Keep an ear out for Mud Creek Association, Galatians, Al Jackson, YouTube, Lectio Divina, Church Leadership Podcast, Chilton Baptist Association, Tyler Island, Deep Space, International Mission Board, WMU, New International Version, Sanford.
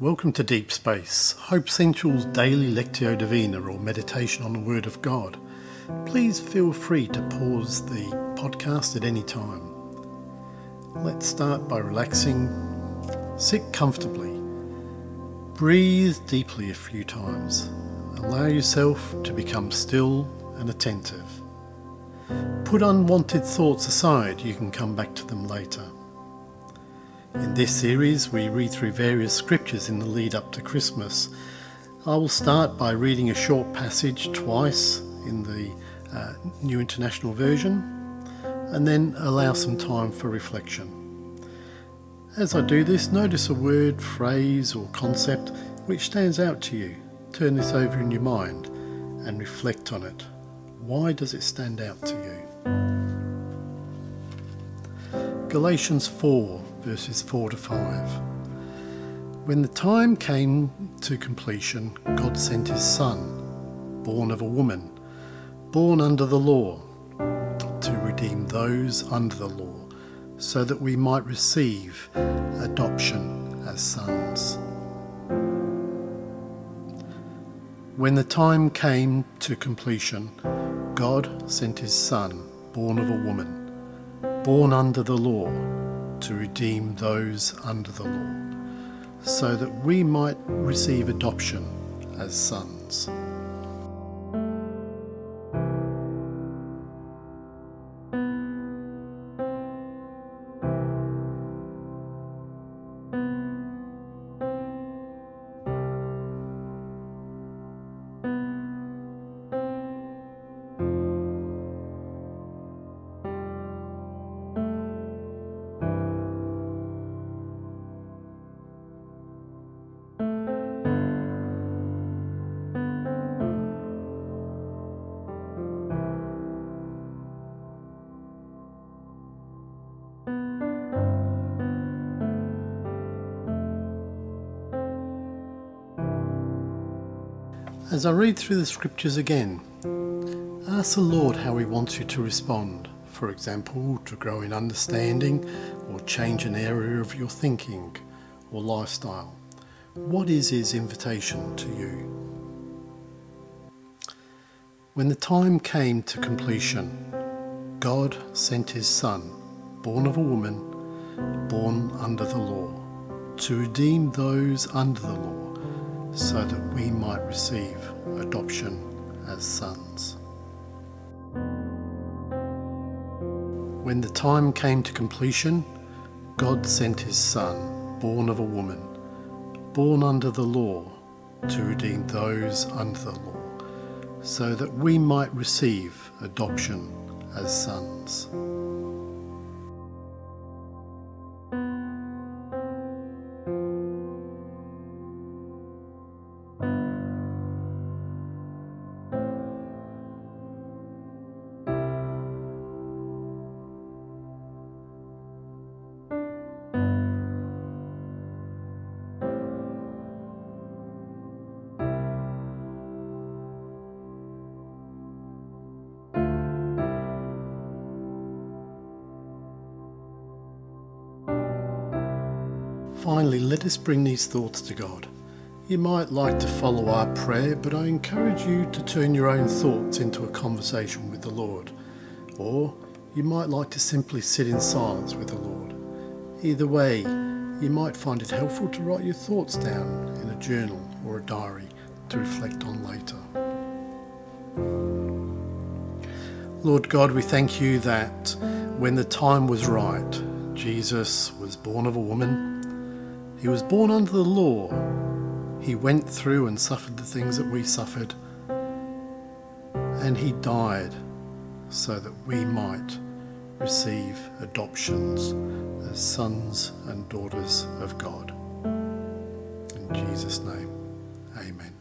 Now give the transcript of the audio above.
Welcome to Deep Space, Hope Central's daily Lectio Divina, or meditation on the Word of God. Please feel free to pause the podcast at any time. Let's start by relaxing. Sit comfortably. Breathe deeply a few times. Allow yourself to become still and attentive. Put unwanted thoughts aside, you can come back to them later. In this series, we read through various scriptures in the lead up to Christmas. I will start by reading a short passage twice in the New International Version, and then allow some time for reflection. As I do this, notice a word, phrase or concept which stands out to you. Turn this over in your mind and reflect on it. Why does it stand out to you? Galatians 4. Verses 4 to 5. When the time came to completion, God sent his Son, born of a woman, born under the law, to redeem those under the law, so that we might receive adoption as sons. When the time came to completion, God sent his Son, born of a woman, born under the law, to redeem those under the law, so that we might receive adoption as sons. As I read through the scriptures again, ask the Lord how he wants you to respond. For example, to grow in understanding, or change an area of your thinking or lifestyle. What is his invitation to you? When the time came to completion, God sent his Son, born of a woman, born under the law, to redeem those under the law, so that we might receive adoption as sons. When the time came to completion, God sent his Son, born of a woman, born under the law, to redeem those under the law, so that we might receive adoption as sons. Finally, let us bring these thoughts to God. You might like to follow our prayer, but I encourage you to turn your own thoughts into a conversation with the Lord. Or you might like to simply sit in silence with the Lord. Either way, you might find it helpful to write your thoughts down in a journal or a diary to reflect on later. Lord God, we thank you that when the time was right, Jesus was born of a woman. He was born under the law. He went through and suffered the things that we suffered. And he died so that we might receive adoptions as sons and daughters of God. In Jesus' name, amen.